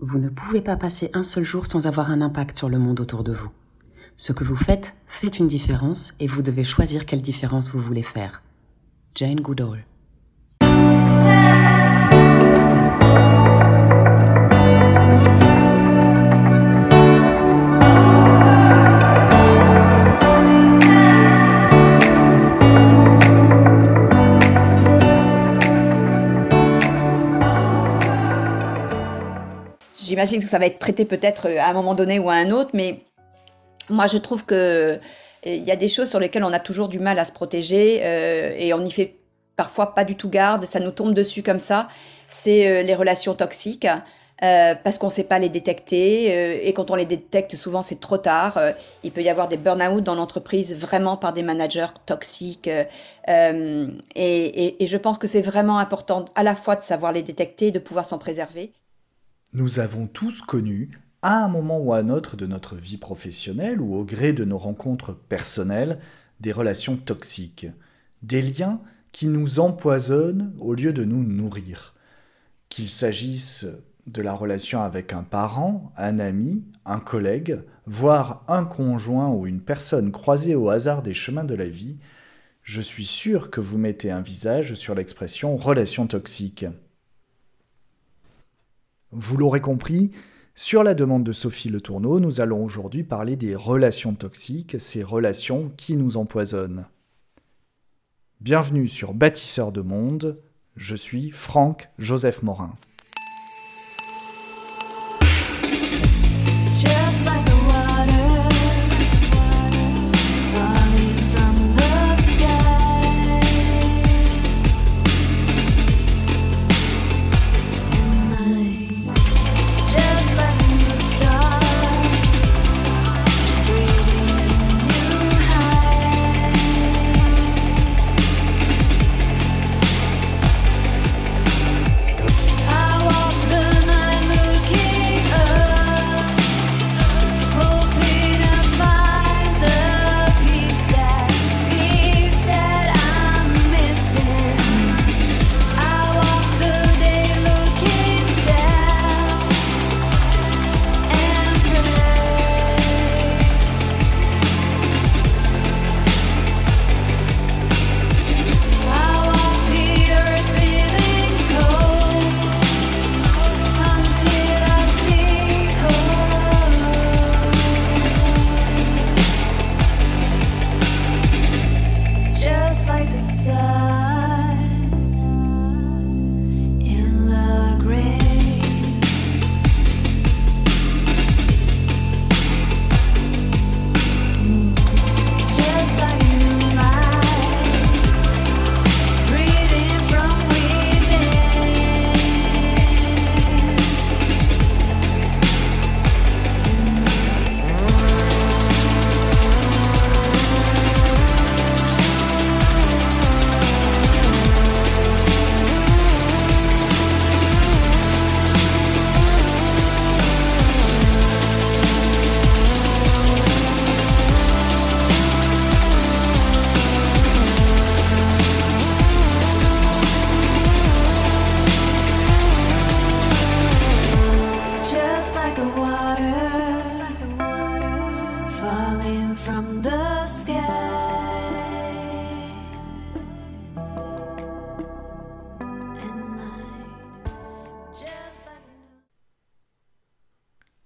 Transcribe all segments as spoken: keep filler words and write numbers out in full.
Vous ne pouvez pas passer un seul jour sans avoir un impact sur le monde autour de vous. Ce que vous faites, fait une différence et vous devez choisir quelle différence vous voulez faire. Jane Goodall. J'imagine que ça va être traité peut-être à un moment donné ou à un autre, mais moi je trouve qu'il y a des choses sur lesquelles on a toujours du mal à se protéger euh, et on n'y fait parfois pas du tout garde, ça nous tombe dessus comme ça, c'est euh, les relations toxiques euh, parce qu'on ne sait pas les détecter euh, et quand on les détecte souvent c'est trop tard, euh, il peut y avoir des burn-out dans l'entreprise vraiment par des managers toxiques euh, et, et, et je pense que c'est vraiment important à la fois de savoir les détecter et de pouvoir s'en préserver. Nous avons tous connu, à un moment ou à un autre de notre vie professionnelle ou au gré de nos rencontres personnelles, des relations toxiques, des liens qui nous empoisonnent au lieu de nous nourrir. Qu'il s'agisse de la relation avec un parent, un ami, un collègue, voire un conjoint ou une personne croisée au hasard des chemins de la vie, je suis sûr que vous mettez un visage sur l'expression « relation toxique ». Vous l'aurez compris, sur la demande de Sophie Letourneau, nous allons aujourd'hui parler des relations toxiques, ces relations qui nous empoisonnent. Bienvenue sur Bâtisseur de Monde, je suis Franck Joseph Morin.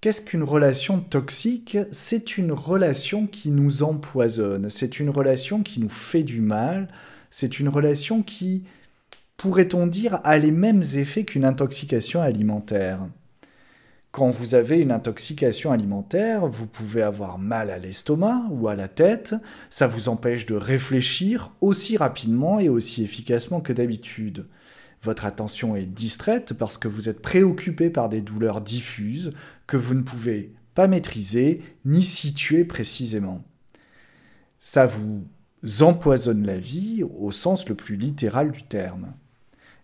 Qu'est-ce qu'une relation toxique ? C'est une relation qui nous empoisonne, c'est une relation qui nous fait du mal, c'est une relation qui, pourrait-on dire, a les mêmes effets qu'une intoxication alimentaire. Quand vous avez une intoxication alimentaire, vous pouvez avoir mal à l'estomac ou à la tête, ça vous empêche de réfléchir aussi rapidement et aussi efficacement que d'habitude. Votre attention est distraite parce que vous êtes préoccupé par des douleurs diffuses que vous ne pouvez pas maîtriser ni situer précisément. Ça vous empoisonne la vie au sens le plus littéral du terme.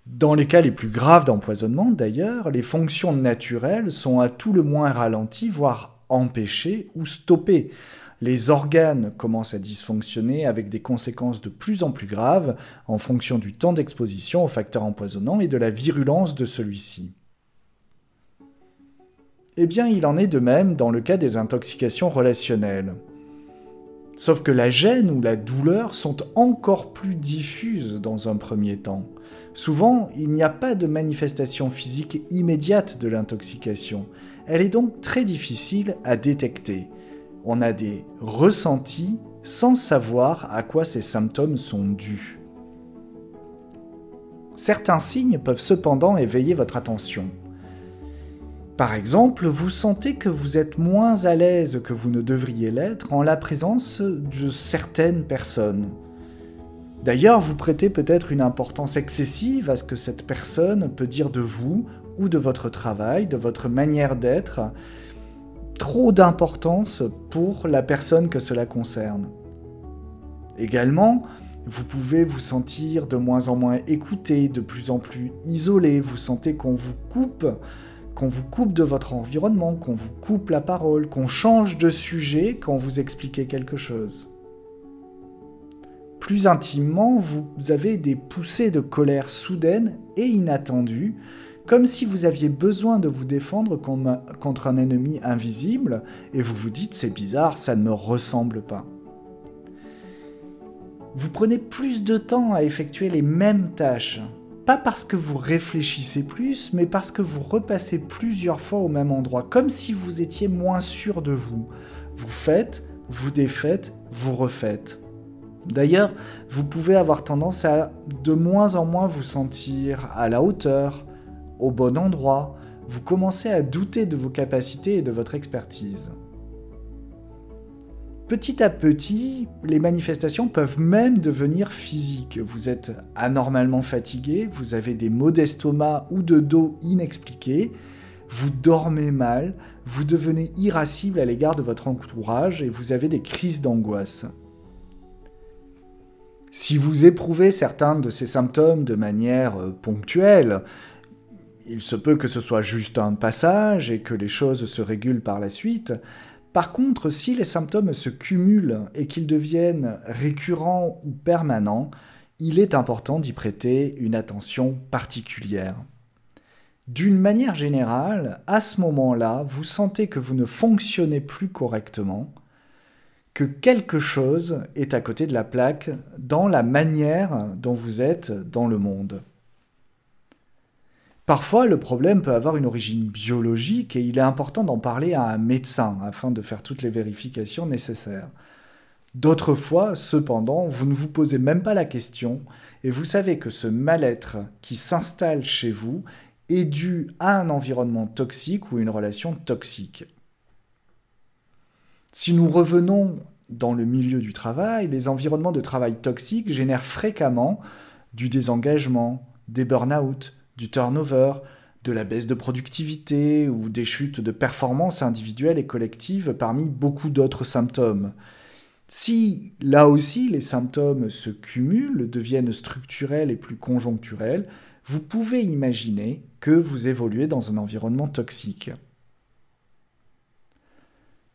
Dans les cas les plus graves d'empoisonnement, d'ailleurs, les fonctions naturelles sont à tout le moins ralenties, voire empêchées ou stoppées. Les organes commencent à dysfonctionner avec des conséquences de plus en plus graves en fonction du temps d'exposition aux facteurs empoisonnants et de la virulence de celui-ci. eh bien il en est de même dans le cas des intoxications relationnelles. Sauf que la gêne ou la douleur sont encore plus diffuses dans un premier temps. Souvent, il n'y a pas de manifestation physique immédiate de l'intoxication. Elle est donc très difficile à détecter. On a des ressentis sans savoir à quoi ces symptômes sont dus. Certains signes peuvent cependant éveiller votre attention. Par exemple, vous sentez que vous êtes moins à l'aise que vous ne devriez l'être en la présence de certaines personnes. D'ailleurs, vous prêtez peut-être une importance excessive à ce que cette personne peut dire de vous ou de votre travail, de votre manière d'être, trop d'importance pour la personne que cela concerne. Également, vous pouvez vous sentir de moins en moins écouté, de plus en plus isolé, vous sentez qu'on vous coupe qu'on vous coupe de votre environnement, qu'on vous coupe la parole, qu'on change de sujet quand vous expliquez quelque chose. Plus intimement, vous avez des poussées de colère soudaines et inattendues, comme si vous aviez besoin de vous défendre contre un ennemi invisible, et vous vous dites « c'est bizarre, ça ne me ressemble pas ». Vous prenez plus de temps à effectuer les mêmes tâches. Pas parce que vous réfléchissez plus, mais parce que vous repassez plusieurs fois au même endroit, comme si vous étiez moins sûr de vous. Vous faites, vous défaites, vous refaites. D'ailleurs, vous pouvez avoir tendance à de moins en moins vous sentir à la hauteur, au bon endroit. Vous commencez à douter de vos capacités et de votre expertise. Petit à petit, les manifestations peuvent même devenir physiques. Vous êtes anormalement fatigué, vous avez des maux d'estomac ou de dos inexpliqués, vous dormez mal, vous devenez irascible à l'égard de votre entourage et vous avez des crises d'angoisse. Si vous éprouvez certains de ces symptômes de manière ponctuelle, il se peut que ce soit juste un passage et que les choses se régulent par la suite. Par contre, si les symptômes se cumulent et qu'ils deviennent récurrents ou permanents, il est important d'y prêter une attention particulière. D'une manière générale, à ce moment-là, vous sentez que vous ne fonctionnez plus correctement, que quelque chose est à côté de la plaque dans la manière dont vous êtes dans le monde. Parfois, le problème peut avoir une origine biologique et il est important d'en parler à un médecin afin de faire toutes les vérifications nécessaires. D'autres fois, cependant, vous ne vous posez même pas la question et vous savez que ce mal-être qui s'installe chez vous est dû à un environnement toxique ou une relation toxique. Si nous revenons dans le milieu du travail, les environnements de travail toxiques génèrent fréquemment du désengagement, des burn-out, du turnover, de la baisse de productivité ou des chutes de performance individuelles et collectives parmi beaucoup d'autres symptômes. Si, là aussi, les symptômes se cumulent, deviennent structurels et plus conjoncturels, vous pouvez imaginer que vous évoluez dans un environnement toxique.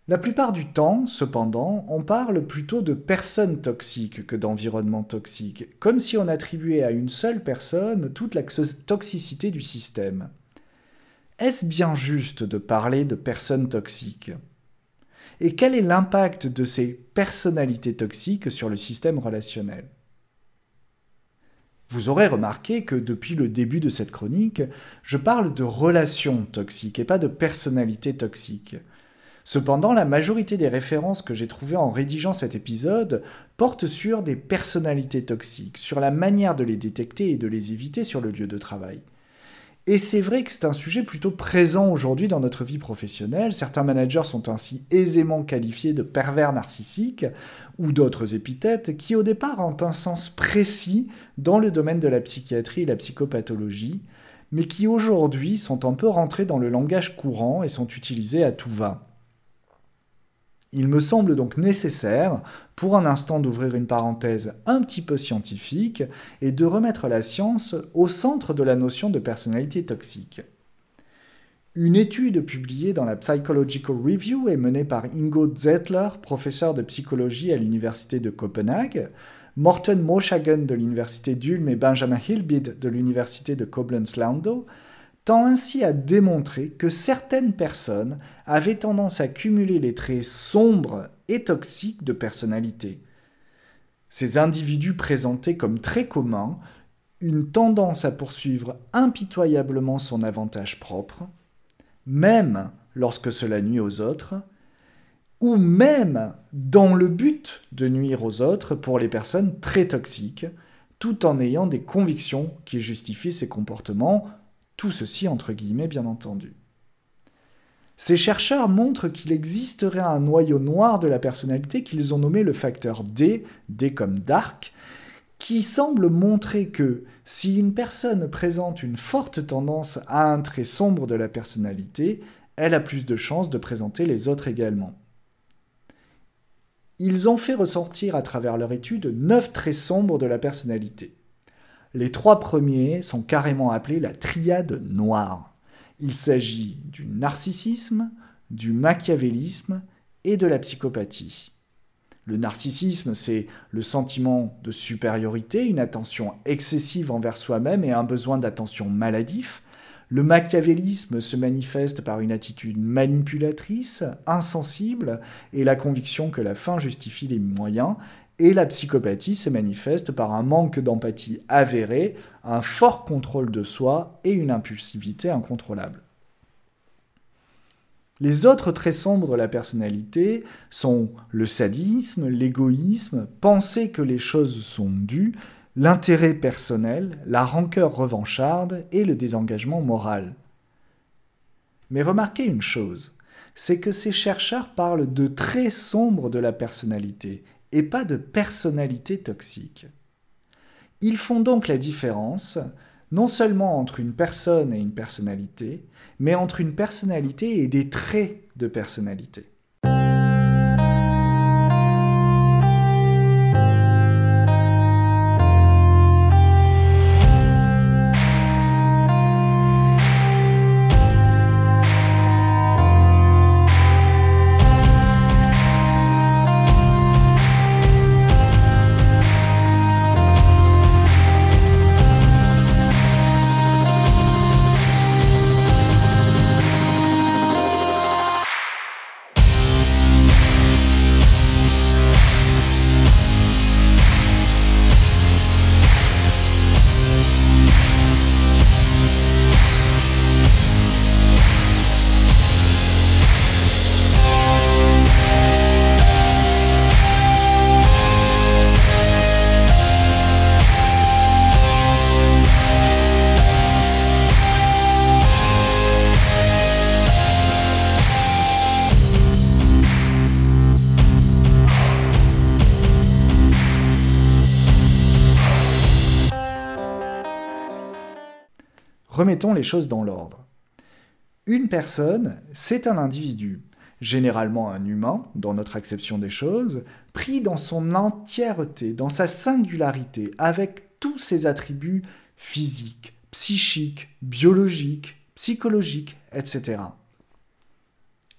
La plupart du temps, cependant, on parle plutôt de personnes toxiques que d'environnements toxiques, comme si on attribuait à une seule personne toute la toxicité du système. Est-ce bien juste de parler de personnes toxiques ? Et quel est l'impact de ces personnalités toxiques sur le système relationnel ? Vous aurez remarqué que depuis le début de cette chronique, je parle de relations toxiques et pas de personnalités toxiques. Cependant, la majorité des références que j'ai trouvées en rédigeant cet épisode portent sur des personnalités toxiques, sur la manière de les détecter et de les éviter sur le lieu de travail. Et c'est vrai que c'est un sujet plutôt présent aujourd'hui dans notre vie professionnelle. Certains managers sont ainsi aisément qualifiés de pervers narcissiques ou d'autres épithètes qui au départ ont un sens précis dans le domaine de la psychiatrie et la psychopathologie, mais qui aujourd'hui sont un peu rentrés dans le langage courant et sont utilisés à tout va. Il me semble donc nécessaire, pour un instant, d'ouvrir une parenthèse un petit peu scientifique et de remettre la science au centre de la notion de personnalité toxique. Une étude publiée dans la Psychological Review et menée par Ingo Zettler, professeur de psychologie à l'université de Copenhague, Morten Moshagen de l'université d'Ulm et Benjamin Hilbert de l'université de Koblenz-Landau, tend ainsi à démontrer que certaines personnes avaient tendance à cumuler les traits sombres et toxiques de personnalité. Ces individus présentaient comme très commun une tendance à poursuivre impitoyablement son avantage propre, même lorsque cela nuit aux autres, ou même dans le but de nuire aux autres pour les personnes très toxiques, tout en ayant des convictions qui justifient ces comportements, tout ceci entre guillemets bien entendu. Ces chercheurs montrent qu'il existerait un noyau noir de la personnalité qu'ils ont nommé le facteur D, D comme dark, qui semble montrer que si une personne présente une forte tendance à un trait sombre de la personnalité, elle a plus de chances de présenter les autres également. Ils ont fait ressortir à travers leur étude neuf traits sombres de la personnalité. Les trois premiers sont carrément appelés la triade noire. Il s'agit du narcissisme, du machiavélisme et de la psychopathie. Le narcissisme, c'est le sentiment de supériorité, une attention excessive envers soi-même et un besoin d'attention maladif. Le machiavélisme se manifeste par une attitude manipulatrice, insensible, et la conviction que la fin justifie les moyens. Et la psychopathie se manifeste par un manque d'empathie avéré, un fort contrôle de soi et une impulsivité incontrôlable. Les autres traits sombres de la personnalité sont le sadisme, l'égoïsme, penser que les choses sont dues, l'intérêt personnel, la rancœur revancharde et le désengagement moral. Mais remarquez une chose, c'est que ces chercheurs parlent de traits sombres de la personnalité et pas de personnalité toxique. Ils font donc la différence non seulement entre une personne et une personnalité, mais entre une personnalité et des traits de personnalité. Remettons les choses dans l'ordre. Une personne, c'est un individu, généralement un humain, dans notre acception des choses, pris dans son entièreté, dans sa singularité, avec tous ses attributs physiques, psychiques, biologiques, psychologiques, et cetera.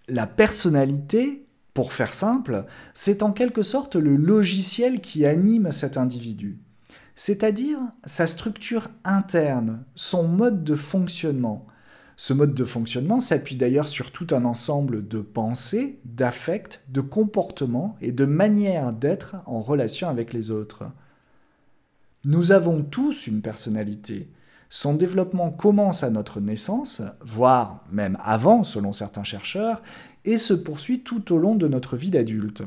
La personnalité, pour faire simple, c'est en quelque sorte le logiciel qui anime cet individu. C'est-à-dire sa structure interne, son mode de fonctionnement. Ce mode de fonctionnement s'appuie d'ailleurs sur tout un ensemble de pensées, d'affects, de comportements et de manières d'être en relation avec les autres. Nous avons tous une personnalité. Son développement commence à notre naissance, voire même avant selon certains chercheurs, et se poursuit tout au long de notre vie d'adulte.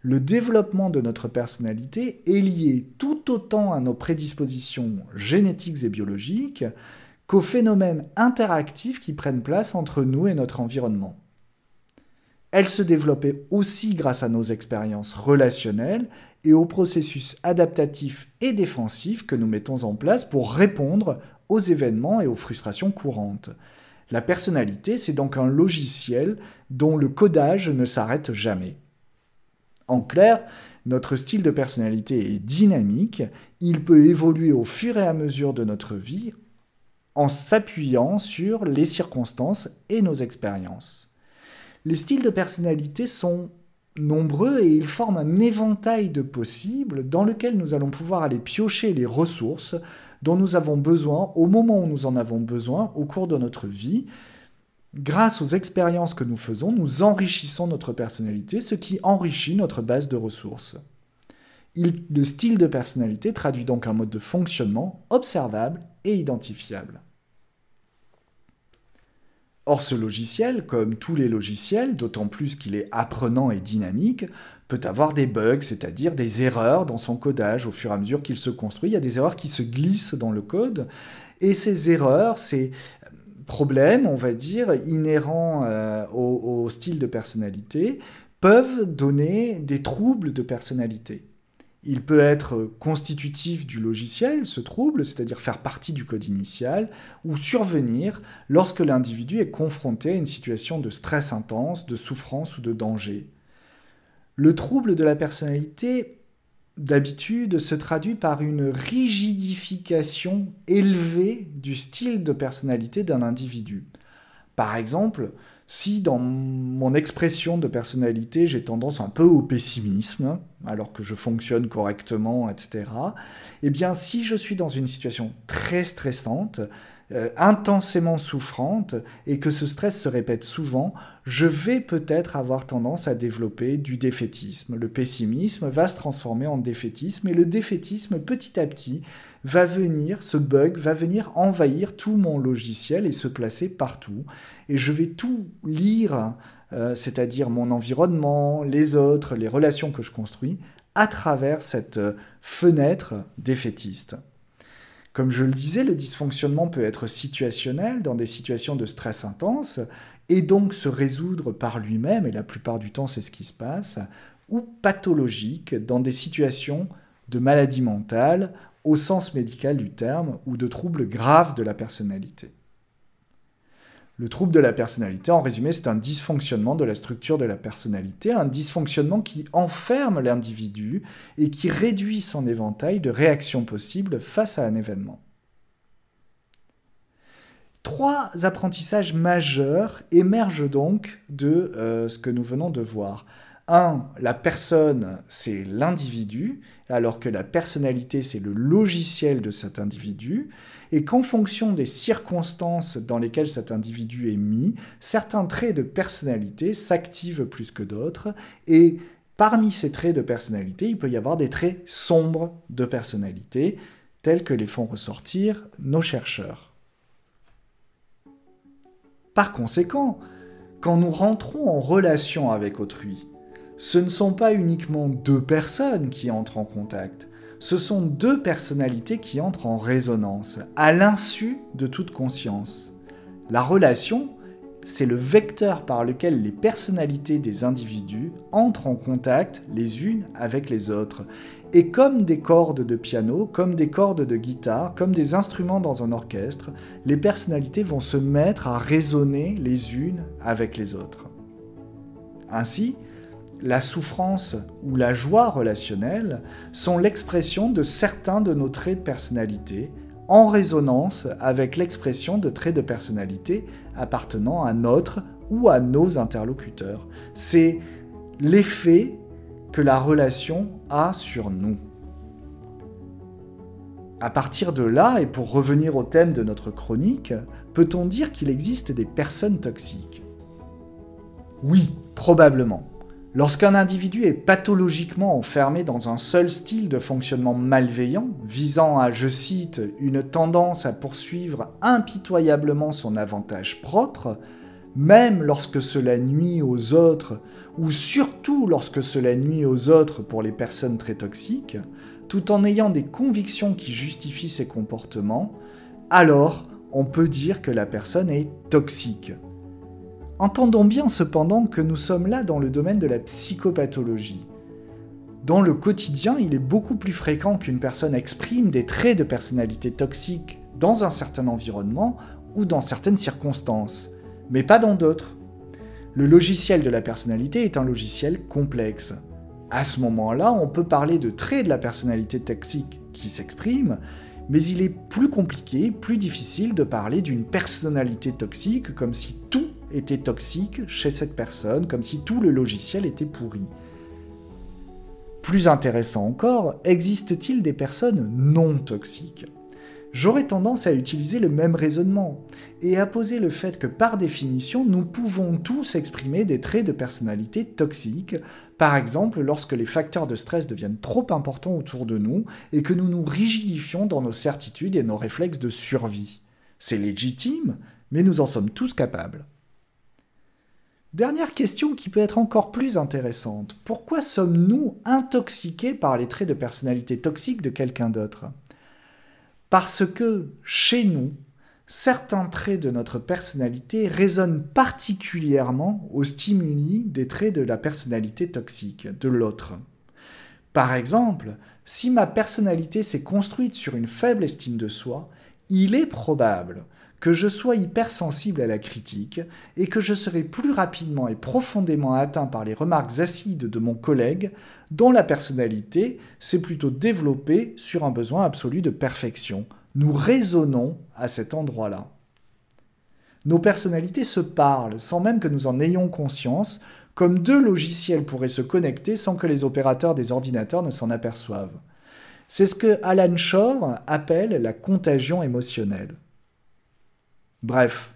Le développement de notre personnalité est lié tout autant à nos prédispositions génétiques et biologiques qu'aux phénomènes interactifs qui prennent place entre nous et notre environnement. Elle se développait aussi grâce à nos expériences relationnelles et aux processus adaptatifs et défensifs que nous mettons en place pour répondre aux événements et aux frustrations courantes. La personnalité, c'est donc un logiciel dont le codage ne s'arrête jamais. En clair, notre style de personnalité est dynamique, il peut évoluer au fur et à mesure de notre vie en s'appuyant sur les circonstances et nos expériences. Les styles de personnalité sont nombreux et ils forment un éventail de possibles dans lequel nous allons pouvoir aller piocher les ressources dont nous avons besoin au moment où nous en avons besoin au cours de notre vie. Grâce aux expériences que nous faisons, nous enrichissons notre personnalité, ce qui enrichit notre base de ressources. Il, le style de personnalité traduit donc un mode de fonctionnement observable et identifiable. Or, ce logiciel, comme tous les logiciels, d'autant plus qu'il est apprenant et dynamique, peut avoir des bugs, c'est-à-dire des erreurs dans son codage au fur et à mesure qu'il se construit. Il y a des erreurs qui se glissent dans le code, et ces erreurs, ces problèmes, on va dire, inhérents euh, au, au style de personnalité, peuvent donner des troubles de personnalité. Il peut être constitutif du logiciel, ce trouble, c'est-à-dire faire partie du code initial, ou survenir lorsque l'individu est confronté à une situation de stress intense, de souffrance ou de danger. Le trouble de la personnalité, d'habitude, se traduit par une rigidification élevée du style de personnalité d'un individu. Par exemple, si dans mon expression de personnalité, j'ai tendance un peu au pessimisme, alors que je fonctionne correctement, et cetera, eh bien, si je suis dans une situation très stressante, euh, intensément souffrante, et que ce stress se répète souvent, je vais peut-être avoir tendance à développer du défaitisme. Le pessimisme va se transformer en défaitisme, et le défaitisme, petit à petit, va venir, ce bug va venir envahir tout mon logiciel et se placer partout. Et je vais tout lire, euh, c'est-à-dire mon environnement, les autres, les relations que je construis, à travers cette fenêtre défaitiste. Comme je le disais, le dysfonctionnement peut être situationnel dans des situations de stress intense, et donc se résoudre par lui-même, et la plupart du temps c'est ce qui se passe, ou pathologique dans des situations de maladie mentale, au sens médical du terme, ou de troubles graves de la personnalité. Le trouble de la personnalité, en résumé, c'est un dysfonctionnement de la structure de la personnalité, un dysfonctionnement qui enferme l'individu et qui réduit son éventail de réactions possibles face à un événement. Trois apprentissages majeurs émergent donc de euh, ce que nous venons de voir. Un, la personne, c'est l'individu, alors que la personnalité, c'est le logiciel de cet individu, et qu'en fonction des circonstances dans lesquelles cet individu est mis, certains traits de personnalité s'activent plus que d'autres, et parmi ces traits de personnalité, il peut y avoir des traits sombres de personnalité, tels que les font ressortir nos chercheurs. Par conséquent, quand nous rentrons en relation avec autrui, ce ne sont pas uniquement deux personnes qui entrent en contact, ce sont deux personnalités qui entrent en résonance, à l'insu de toute conscience. La relation, c'est le vecteur par lequel les personnalités des individus entrent en contact les unes avec les autres. Et comme des cordes de piano, comme des cordes de guitare, comme des instruments dans un orchestre, les personnalités vont se mettre à résonner les unes avec les autres. Ainsi, la souffrance ou la joie relationnelle sont l'expression de certains de nos traits de personnalité, en résonance avec l'expression de traits de personnalité appartenant à notre ou à nos interlocuteurs. C'est l'effet que la relation a sur nous. À partir de là, et pour revenir au thème de notre chronique, peut-on dire qu'il existe des personnes toxiques ? Oui, probablement. Lorsqu'un individu est pathologiquement enfermé dans un seul style de fonctionnement malveillant, visant à, je cite, « une tendance à poursuivre impitoyablement son avantage propre », même lorsque cela nuit aux autres, ou surtout lorsque cela nuit aux autres pour les personnes très toxiques, tout en ayant des convictions qui justifient ses comportements, alors on peut dire que la personne est toxique. Entendons bien cependant que nous sommes là dans le domaine de la psychopathologie. Dans le quotidien, il est beaucoup plus fréquent qu'une personne exprime des traits de personnalité toxique dans un certain environnement ou dans certaines circonstances, mais pas dans d'autres. Le logiciel de la personnalité est un logiciel complexe. À ce moment-là, on peut parler de traits de la personnalité toxique qui s'expriment, mais il est plus compliqué, plus difficile de parler d'une personnalité toxique comme si tout était toxique chez cette personne, comme si tout le logiciel était pourri. Plus intéressant encore, existe-t-il des personnes non toxiques ? j'aurais tendance à utiliser le même raisonnement, et à poser le fait que par définition, nous pouvons tous exprimer des traits de personnalité toxiques, par exemple lorsque les facteurs de stress deviennent trop importants autour de nous, et que nous nous rigidifions dans nos certitudes et nos réflexes de survie. C'est légitime, mais nous en sommes tous capables. Dernière question qui peut être encore plus intéressante. Pourquoi sommes-nous intoxiqués par les traits de personnalité toxique de quelqu'un d'autre ? Parce que, chez nous, certains traits de notre personnalité résonnent particulièrement aux stimuli des traits de la personnalité toxique, de l'autre. Par exemple, si ma personnalité s'est construite sur une faible estime de soi, il est probable que je sois hypersensible à la critique et que je serai plus rapidement et profondément atteint par les remarques acides de mon collègue dont la personnalité s'est plutôt développée sur un besoin absolu de perfection. Nous raisonnons à cet endroit-là. Nos personnalités se parlent sans même que nous en ayons conscience, comme deux logiciels pourraient se connecter sans que les opérateurs des ordinateurs ne s'en aperçoivent. C'est ce que Alan Shore appelle la contagion émotionnelle. Bref,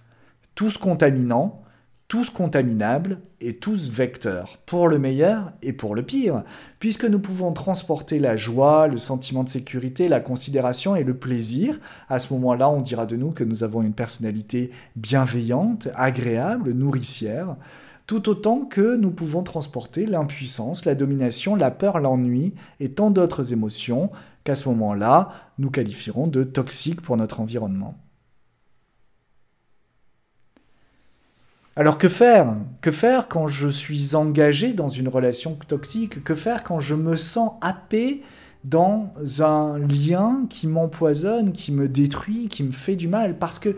tous contaminants, tous contaminables et tous vecteurs, pour le meilleur et pour le pire, puisque nous pouvons transporter la joie, le sentiment de sécurité, la considération et le plaisir. À ce moment-là, on dira de nous que nous avons une personnalité bienveillante, agréable, nourricière, tout autant que nous pouvons transporter l'impuissance, la domination, la peur, l'ennui et tant d'autres émotions qu'à ce moment-là, nous qualifierons de toxiques pour notre environnement. Alors que faire ? Que faire quand je suis engagé dans une relation toxique ? Que faire quand je me sens happé dans un lien qui m'empoisonne, qui me détruit, qui me fait du mal ? Parce que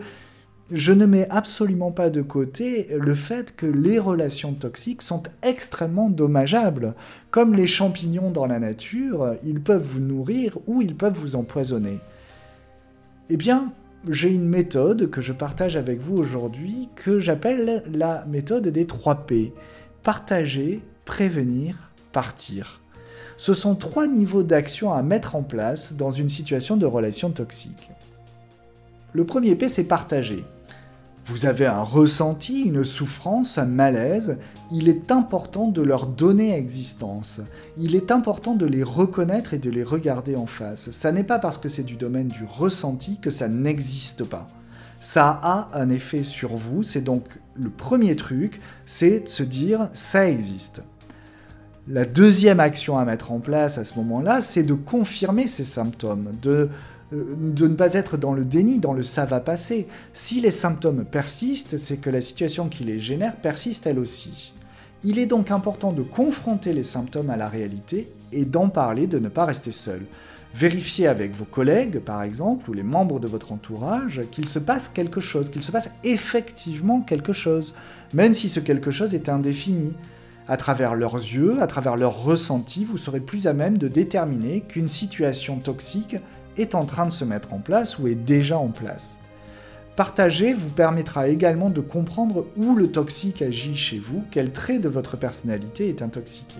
je ne mets absolument pas de côté le fait que les relations toxiques sont extrêmement dommageables. Comme les champignons dans la nature, ils peuvent vous nourrir ou ils peuvent vous empoisonner. Eh bien, j'ai une méthode que je partage avec vous aujourd'hui que j'appelle la méthode des trois P. Partager, prévenir, partir. Ce sont trois niveaux d'action à mettre en place dans une situation de relation toxique. Le premier P, c'est partager. Vous avez un ressenti, une souffrance, un malaise, il est important de leur donner existence. Il est important de les reconnaître et de les regarder en face. Ça n'est pas parce que c'est du domaine du ressenti que ça n'existe pas. Ça a un effet sur vous, c'est donc le premier truc, c'est de se dire « ça existe ». La deuxième action à mettre en place à ce moment-là, c'est de confirmer ces symptômes, de... de ne pas être dans le déni, dans le « ça va passer ». Si les symptômes persistent, c'est que la situation qui les génère persiste elle aussi. Il est donc important de confronter les symptômes à la réalité et d'en parler, de ne pas rester seul. Vérifiez avec vos collègues, par exemple, ou les membres de votre entourage, qu'il se passe quelque chose, qu'il se passe effectivement quelque chose, même si ce quelque chose est indéfini. À travers leurs yeux, à travers leurs ressentis, vous serez plus à même de déterminer qu'une situation toxique est en train de se mettre en place ou est déjà en place. Partager vous permettra également de comprendre où le toxique agit chez vous, quel trait de votre personnalité est intoxiqué.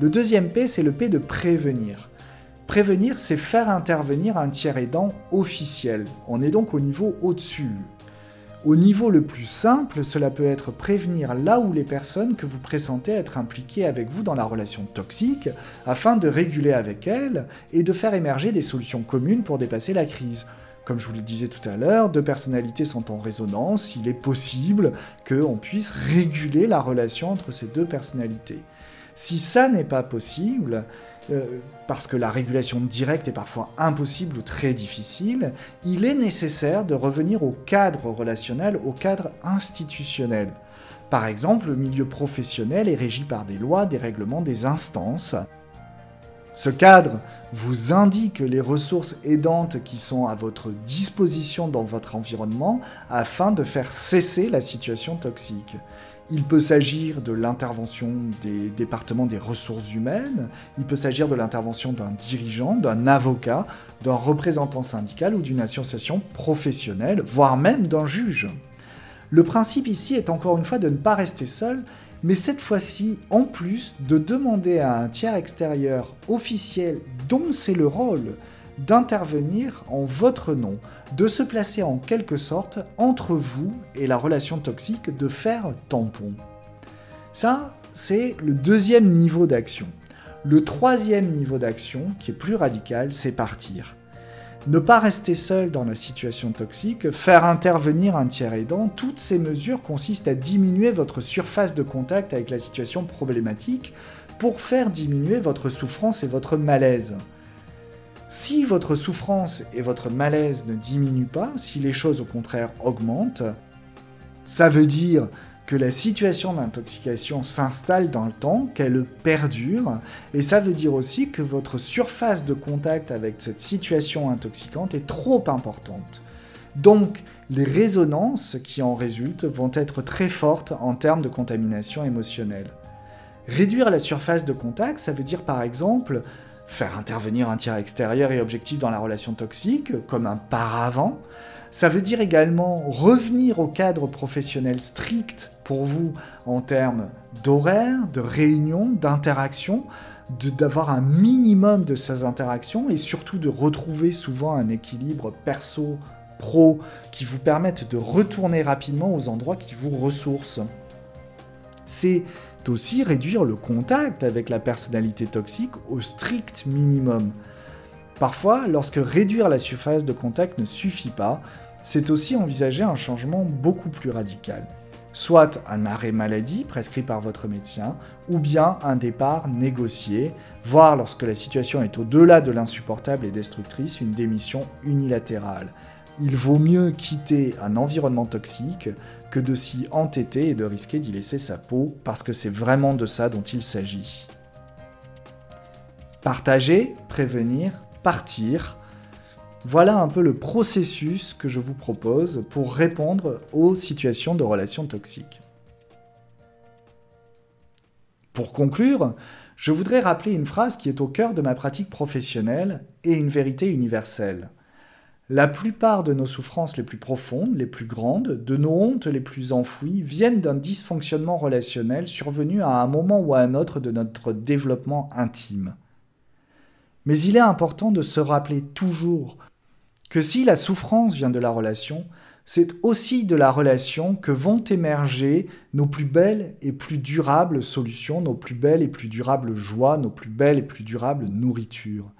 Le deuxième P, c'est le P de prévenir. Prévenir, c'est faire intervenir un tiers aidant officiel. On est donc au niveau au-dessus. Au niveau le plus simple, cela peut être prévenir là où les personnes que vous pressentez être impliquées avec vous dans la relation toxique, afin de réguler avec elles et de faire émerger des solutions communes pour dépasser la crise. Comme je vous le disais tout à l'heure, deux personnalités sont en résonance, il est possible qu'on puisse réguler la relation entre ces deux personnalités. Si ça n'est pas possible, euh, parce que la régulation directe est parfois impossible ou très difficile, il est nécessaire de revenir au cadre relationnel, au cadre institutionnel. Par exemple, le milieu professionnel est régi par des lois, des règlements, des instances. Ce cadre vous indique les ressources aidantes qui sont à votre disposition dans votre environnement afin de faire cesser la situation toxique. Il peut s'agir de l'intervention des départements des ressources humaines, il peut s'agir de l'intervention d'un dirigeant, d'un avocat, d'un représentant syndical ou d'une association professionnelle, voire même d'un juge. Le principe ici est encore une fois de ne pas rester seul, mais cette fois-ci, en plus, de demander à un tiers extérieur officiel, dont c'est le rôle, d'intervenir en votre nom, de se placer en quelque sorte entre vous et la relation toxique, de faire tampon. Ça, c'est le deuxième niveau d'action. Le troisième niveau d'action, qui est plus radical, c'est partir. Ne pas rester seul dans la situation toxique, faire intervenir un tiers aidant, toutes ces mesures consistent à diminuer votre surface de contact avec la situation problématique pour faire diminuer votre souffrance et votre malaise. Si votre souffrance et votre malaise ne diminuent pas, si les choses au contraire augmentent, ça veut dire que la situation d'intoxication s'installe dans le temps, qu'elle perdure, et ça veut dire aussi que votre surface de contact avec cette situation intoxicante est trop importante. Donc, les résonances qui en résultent vont être très fortes en termes de contamination émotionnelle. Réduire la surface de contact, ça veut dire par exemple faire intervenir un tiers extérieur et objectif dans la relation toxique, comme un paravent. Ça veut dire également revenir au cadre professionnel strict pour vous en termes d'horaire, de réunion, d'interaction, de, d'avoir un minimum de ces interactions et surtout de retrouver souvent un équilibre perso-pro qui vous permette de retourner rapidement aux endroits qui vous ressourcent. C'est aussi réduire le contact avec la personnalité toxique au strict minimum. Parfois, lorsque réduire la surface de contact ne suffit pas, c'est aussi envisager un changement beaucoup plus radical. Soit un arrêt maladie prescrit par votre médecin, ou bien un départ négocié, voire lorsque la situation est au-delà de l'insupportable et destructrice, une démission unilatérale. Il vaut mieux quitter un environnement toxique que de s'y entêter et de risquer d'y laisser sa peau, parce que c'est vraiment de ça dont il s'agit. Partager, prévenir, partir. Voilà un peu le processus que je vous propose pour répondre aux situations de relations toxiques. Pour conclure, je voudrais rappeler une phrase qui est au cœur de ma pratique professionnelle et une vérité universelle. La plupart de nos souffrances les plus profondes, les plus grandes, de nos hontes les plus enfouies, viennent d'un dysfonctionnement relationnel survenu à un moment ou à un autre de notre développement intime. Mais il est important de se rappeler toujours que si la souffrance vient de la relation, c'est aussi de la relation que vont émerger nos plus belles et plus durables solutions, nos plus belles et plus durables joies, nos plus belles et plus durables nourritures.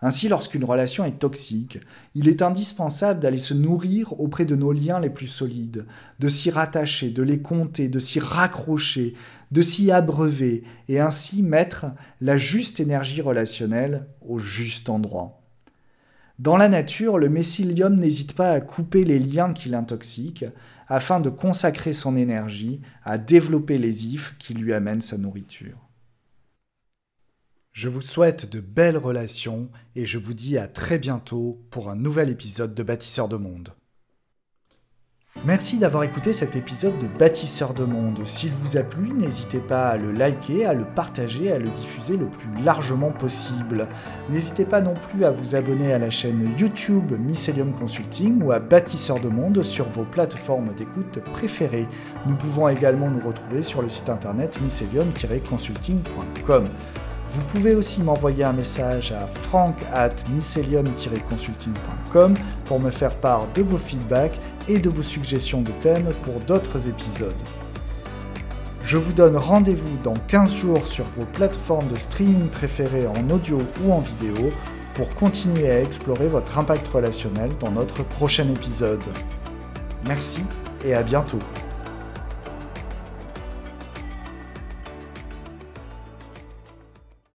Ainsi, lorsqu'une relation est toxique, il est indispensable d'aller se nourrir auprès de nos liens les plus solides, de s'y rattacher, de les compter, de s'y raccrocher, de s'y abreuver, et ainsi mettre la juste énergie relationnelle au juste endroit. Dans la nature, le mycélium n'hésite pas à couper les liens qui l'intoxiquent, afin de consacrer son énergie à développer les ifs qui lui amènent sa nourriture. Je vous souhaite de belles relations et je vous dis à très bientôt pour un nouvel épisode de Bâtisseur de Monde. Merci d'avoir écouté cet épisode de Bâtisseur de Monde. S'il vous a plu, n'hésitez pas à le liker, à le partager, à le diffuser le plus largement possible. N'hésitez pas non plus à vous abonner à la chaîne YouTube Mycélium Consulting ou à Bâtisseur de Monde sur vos plateformes d'écoute préférées. Nous pouvons également nous retrouver sur le site internet mycélium tiret consulting point com. Vous pouvez aussi m'envoyer un message à franck arobase mycélium tiret consulting point com pour me faire part de vos feedbacks et de vos suggestions de thèmes pour d'autres épisodes. Je vous donne rendez-vous dans quinze jours sur vos plateformes de streaming préférées en audio ou en vidéo pour continuer à explorer votre impact relationnel dans notre prochain épisode. Merci et à bientôt.